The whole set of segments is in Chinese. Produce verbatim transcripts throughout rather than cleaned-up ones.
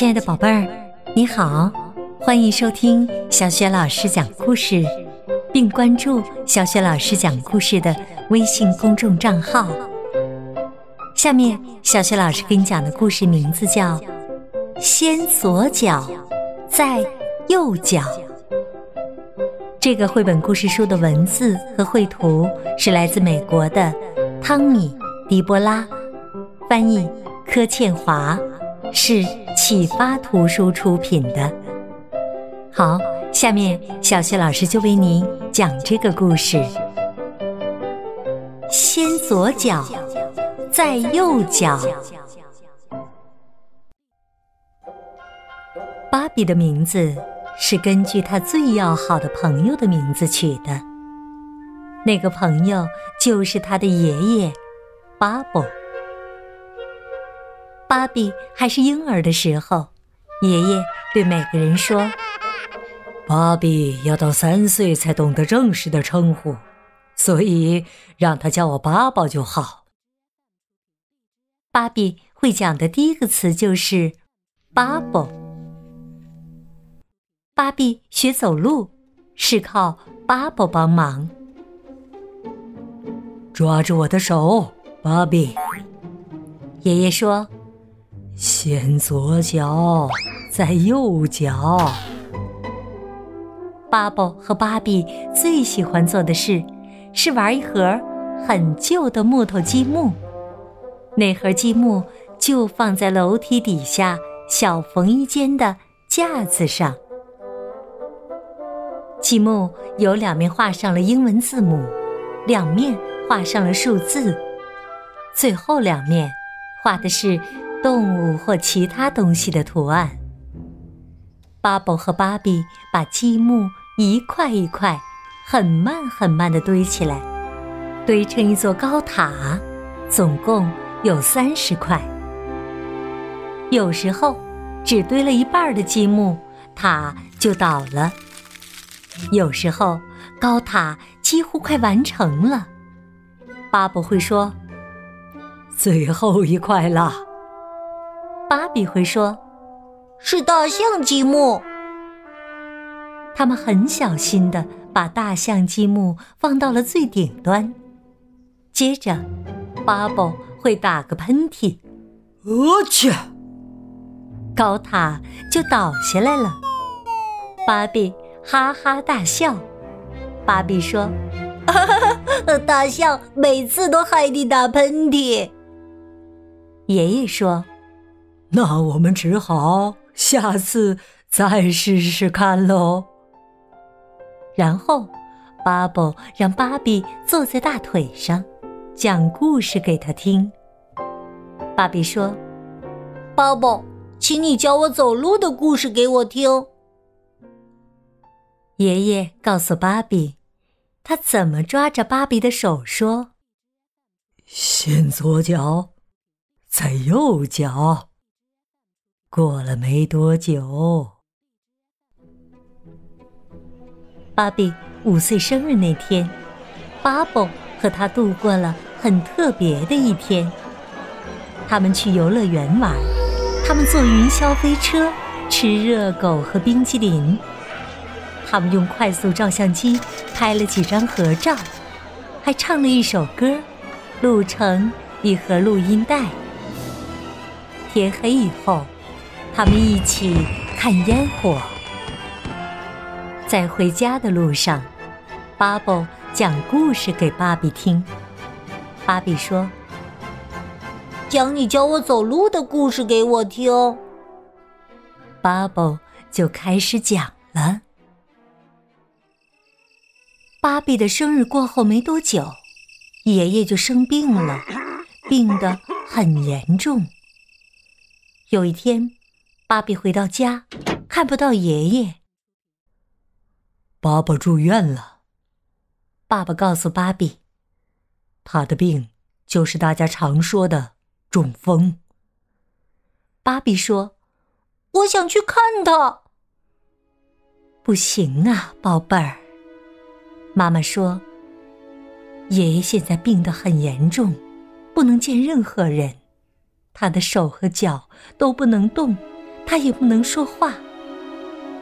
亲爱的宝贝儿，你好，欢迎收听小雪老师讲故事，并关注小雪老师讲故事的微信公众账号。下面小雪老师给你讲的故事名字叫先左脚再右脚。这个绘本故事书的文字和绘图是来自美国的汤米·迪波拉，翻译柯倩华，是启发图书出品的。好，下面小雪老师就为您讲这个故事。先左脚，再右脚。芭比的名字是根据她最要好的朋友的名字取的，那个朋友就是她的爷爷巴布。芭比还是婴儿的时候，爷爷对每个人说，芭比要到三岁才懂得正式的称呼，所以让她叫我巴巴就好。芭比会讲的第一个词就是巴巴。芭比学走路是靠巴巴帮忙。抓住我的手，芭比，爷爷说，先左脚，再右脚。巴布和芭比最喜欢做的事是玩一盒很旧的木头积木，那盒积木就放在楼梯底下小缝衣间的架子上。积木有两面画上了英文字母，两面画上了数字，最后两面画的是动物或其他东西的图案。巴布和芭比把积木一块一块很慢很慢地堆起来，堆成一座高塔，总共有三十块。有时候只堆了一半的积木，塔就倒了，有时候高塔几乎快完成了，巴布会说，最后一块了。芭比会说，是大象积木。他们很小心地把大象积木放到了最顶端，接着巴布会打个喷嚏，我去，高塔就倒下来了。芭比哈哈大笑，芭比说，哈哈，大象每次都害你打喷嚏。爷爷说，那我们只好下次再试试看喽。然后巴布让芭比坐在大腿上，讲故事给他听。芭比说，巴布，请你教我走路的故事给我听。爷爷告诉芭比，他怎么抓着芭比的手说，先左脚，再右脚。过了没多久，芭比五岁生日那天，巴布和他度过了很特别的一天。他们去游乐园玩，他们坐云霄飞车，吃热狗和冰激凌，他们用快速照相机拍了几张合照，还唱了一首歌，录成一盒录音带。天黑以后，他们一起看烟火。在回家的路上，巴布讲故事给芭比听。芭比说，讲你教我走路的故事给我听。巴布就开始讲了。芭比的生日过后没多久，爷爷就生病了，病得很严重。有一天芭比回到家，看不到爷爷。爸爸住院了。爸爸告诉芭比，他的病就是大家常说的中风。芭比说，我想去看他。不行啊，宝贝儿。妈妈说，爷爷现在病得很严重，不能见任何人，他的手和脚都不能动，他也不能说话。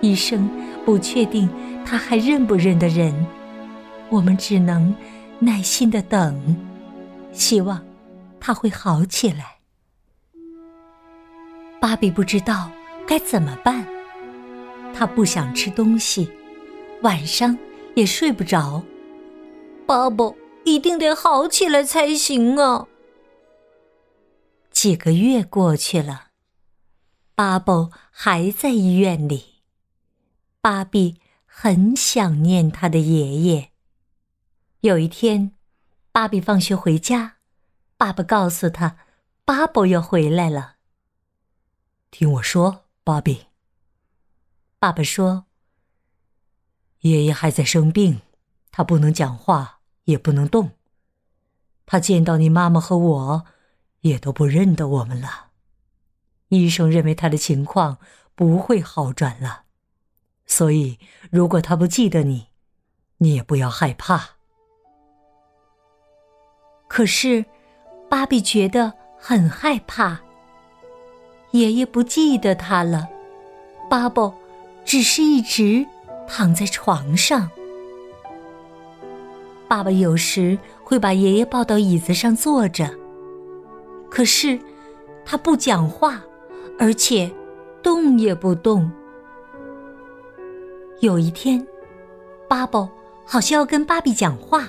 医生不确定他还认不认得人，我们只能耐心地等，希望他会好起来。巴比不知道该怎么办，他不想吃东西，晚上也睡不着。巴比一定得好起来才行啊！几个月过去了，巴比还在医院里。巴比很想念他的爷爷。有一天，巴比放学回家，爸爸告诉他，巴比要回来了。听我说，巴比。爸爸说，爷爷还在生病，他不能讲话，也不能动。他见到你妈妈和我，也都不认得我们了。医生认为他的情况不会好转了。所以如果他不记得你，你也不要害怕。可是巴比觉得很害怕，爷爷不记得他了，巴比只是一直躺在床上。爸爸有时会把爷爷抱到椅子上坐着，可是他不讲话，而且动也不动。有一天，巴比好像要跟巴比讲话，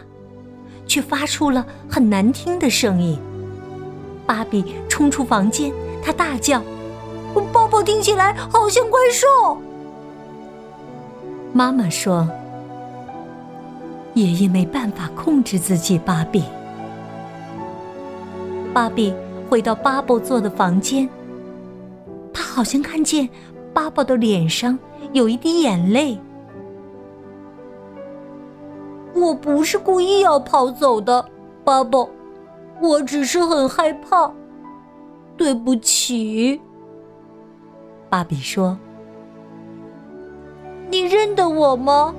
却发出了很难听的声音。巴比冲出房间，他大叫：“巴比听起来好像怪兽！”妈妈说：“爷爷没办法控制自己。”巴比，巴比回到巴比坐的房间，他好像看见巴比的脸上有一滴眼泪。我不是故意要跑走的，巴比，我只是很害怕，对不起。巴比说：“你认得我吗？”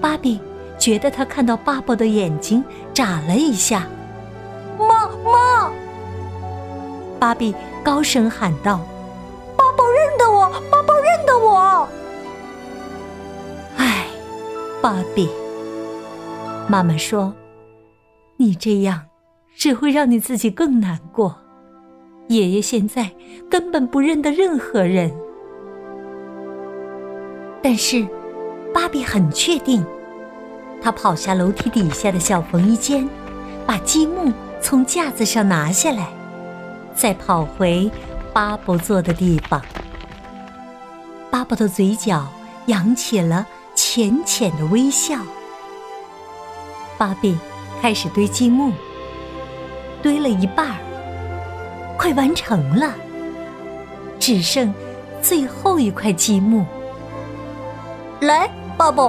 巴比觉得他看到巴比的眼睛眨了一下。妈妈！巴比高声喊道：“巴比认得我，巴比认得我！”哎，巴比，妈妈说，你这样只会让你自己更难过。爷爷现在根本不认得任何人。但是巴比很确定，他跑下楼梯底下的小缝衣间，把积木从架子上拿下来，再跑回巴比坐的地方。巴比的嘴角扬起了浅浅的微笑。巴比开始堆积木，堆了一半，快完成了，只剩最后一块积木。来，巴比，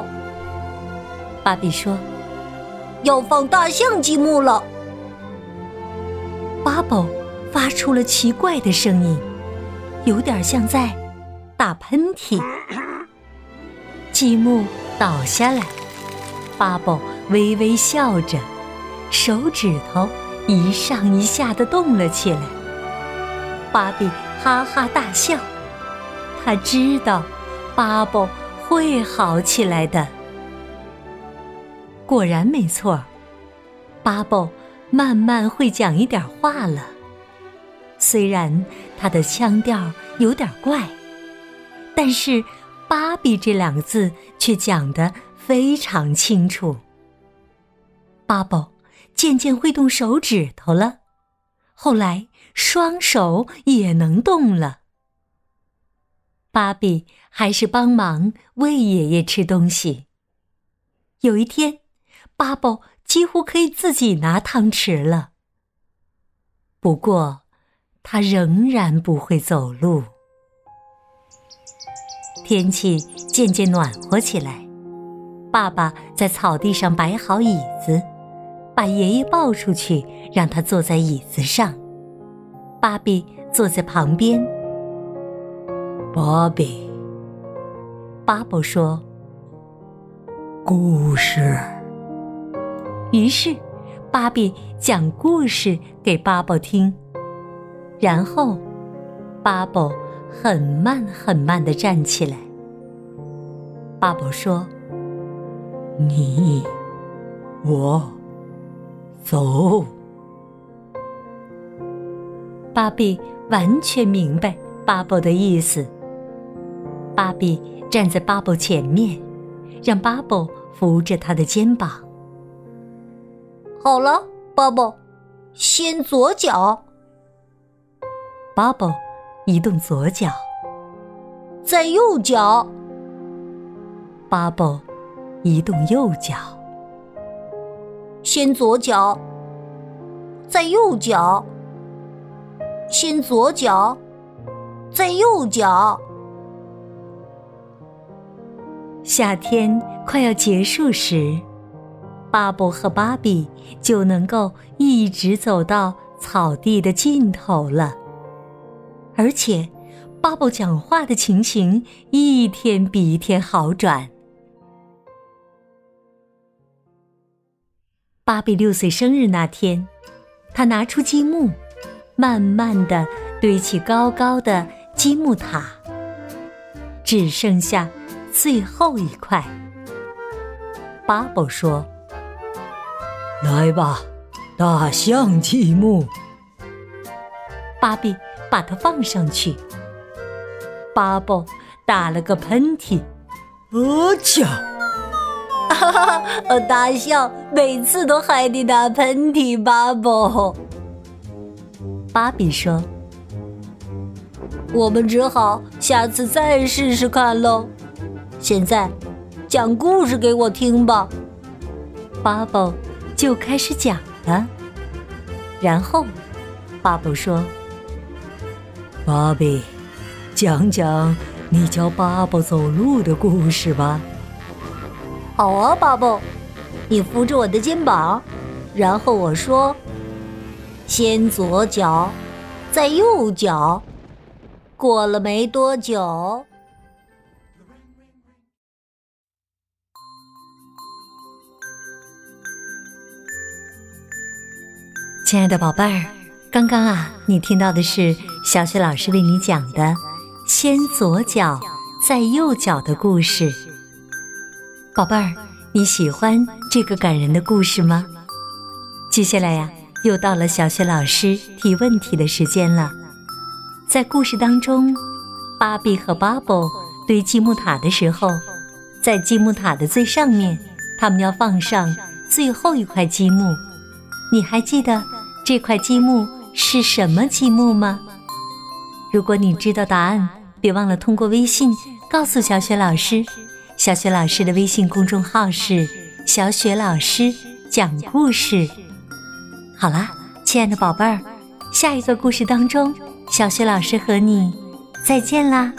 巴比说，要放大象积木了。巴比发出了奇怪的声音，有点像在打喷嚏。积木倒下来，巴比微微笑着，手指头一上一下地动了起来。巴比哈哈大笑，他知道巴比会好起来的。果然没错，巴比慢慢会讲一点话了。虽然他的腔调有点怪，但是巴比这两个字却讲得非常清楚。巴比渐渐会动手指头了，后来双手也能动了。巴比还是帮忙喂爷爷吃东西。有一天，巴比几乎可以自己拿汤匙了。不过他仍然不会走路。天气渐渐暖和起来，爸爸在草地上摆好椅子，把爷爷抱出去，让他坐在椅子上。巴比坐在旁边。巴比，巴比说，故事。于是巴比讲故事给巴比听，然后巴宝很慢很慢地站起来。巴宝说：“你，我，走。”巴比完全明白巴宝的意思。巴比站在巴宝前面，让巴宝扶着他的肩膀。好了，巴宝，先左脚。巴宝移动左脚，再右脚。巴宝移动右脚，先左脚，再右脚，先左脚，再右脚。夏天快要结束时，巴宝和巴比就能够一直走到草地的尽头了。而且，巴宝讲话的情形一天比一天好转。巴比六岁生日那天，他拿出积木，慢慢地堆起高高的积木塔，只剩下最后一块。巴宝说：“来吧，大象积木。”巴比把它放上去，巴宝打了个喷嚏，啊叫！哈哈，大象每次都害你打喷嚏，巴宝。巴比说：“我们只好下次再试试看喽。”现在讲故事给我听吧。巴宝就开始讲了，然后巴宝说：“巴比，讲讲你教巴宝走路的故事吧。”“好啊，巴宝，你扶着我的肩膀，然后我说，先左脚，再右脚。”过了没多久，亲爱的宝贝儿，刚刚啊，你听到的是小雪老师为你讲的先左脚再右脚的故事。宝贝儿，你喜欢这个感人的故事吗？接下来呀、啊，又到了小雪老师提问题的时间了。在故事当中，巴比和巴宝堆积木塔的时候，在积木塔的最上面，他们要放上最后一块积木。你还记得这块积木是什么积木吗？如果你知道答案，别忘了通过微信告诉小雪老师。小雪老师的微信公众号是小雪老师讲故事。好啦，亲爱的宝贝儿，下一个故事当中，小雪老师和你再见啦。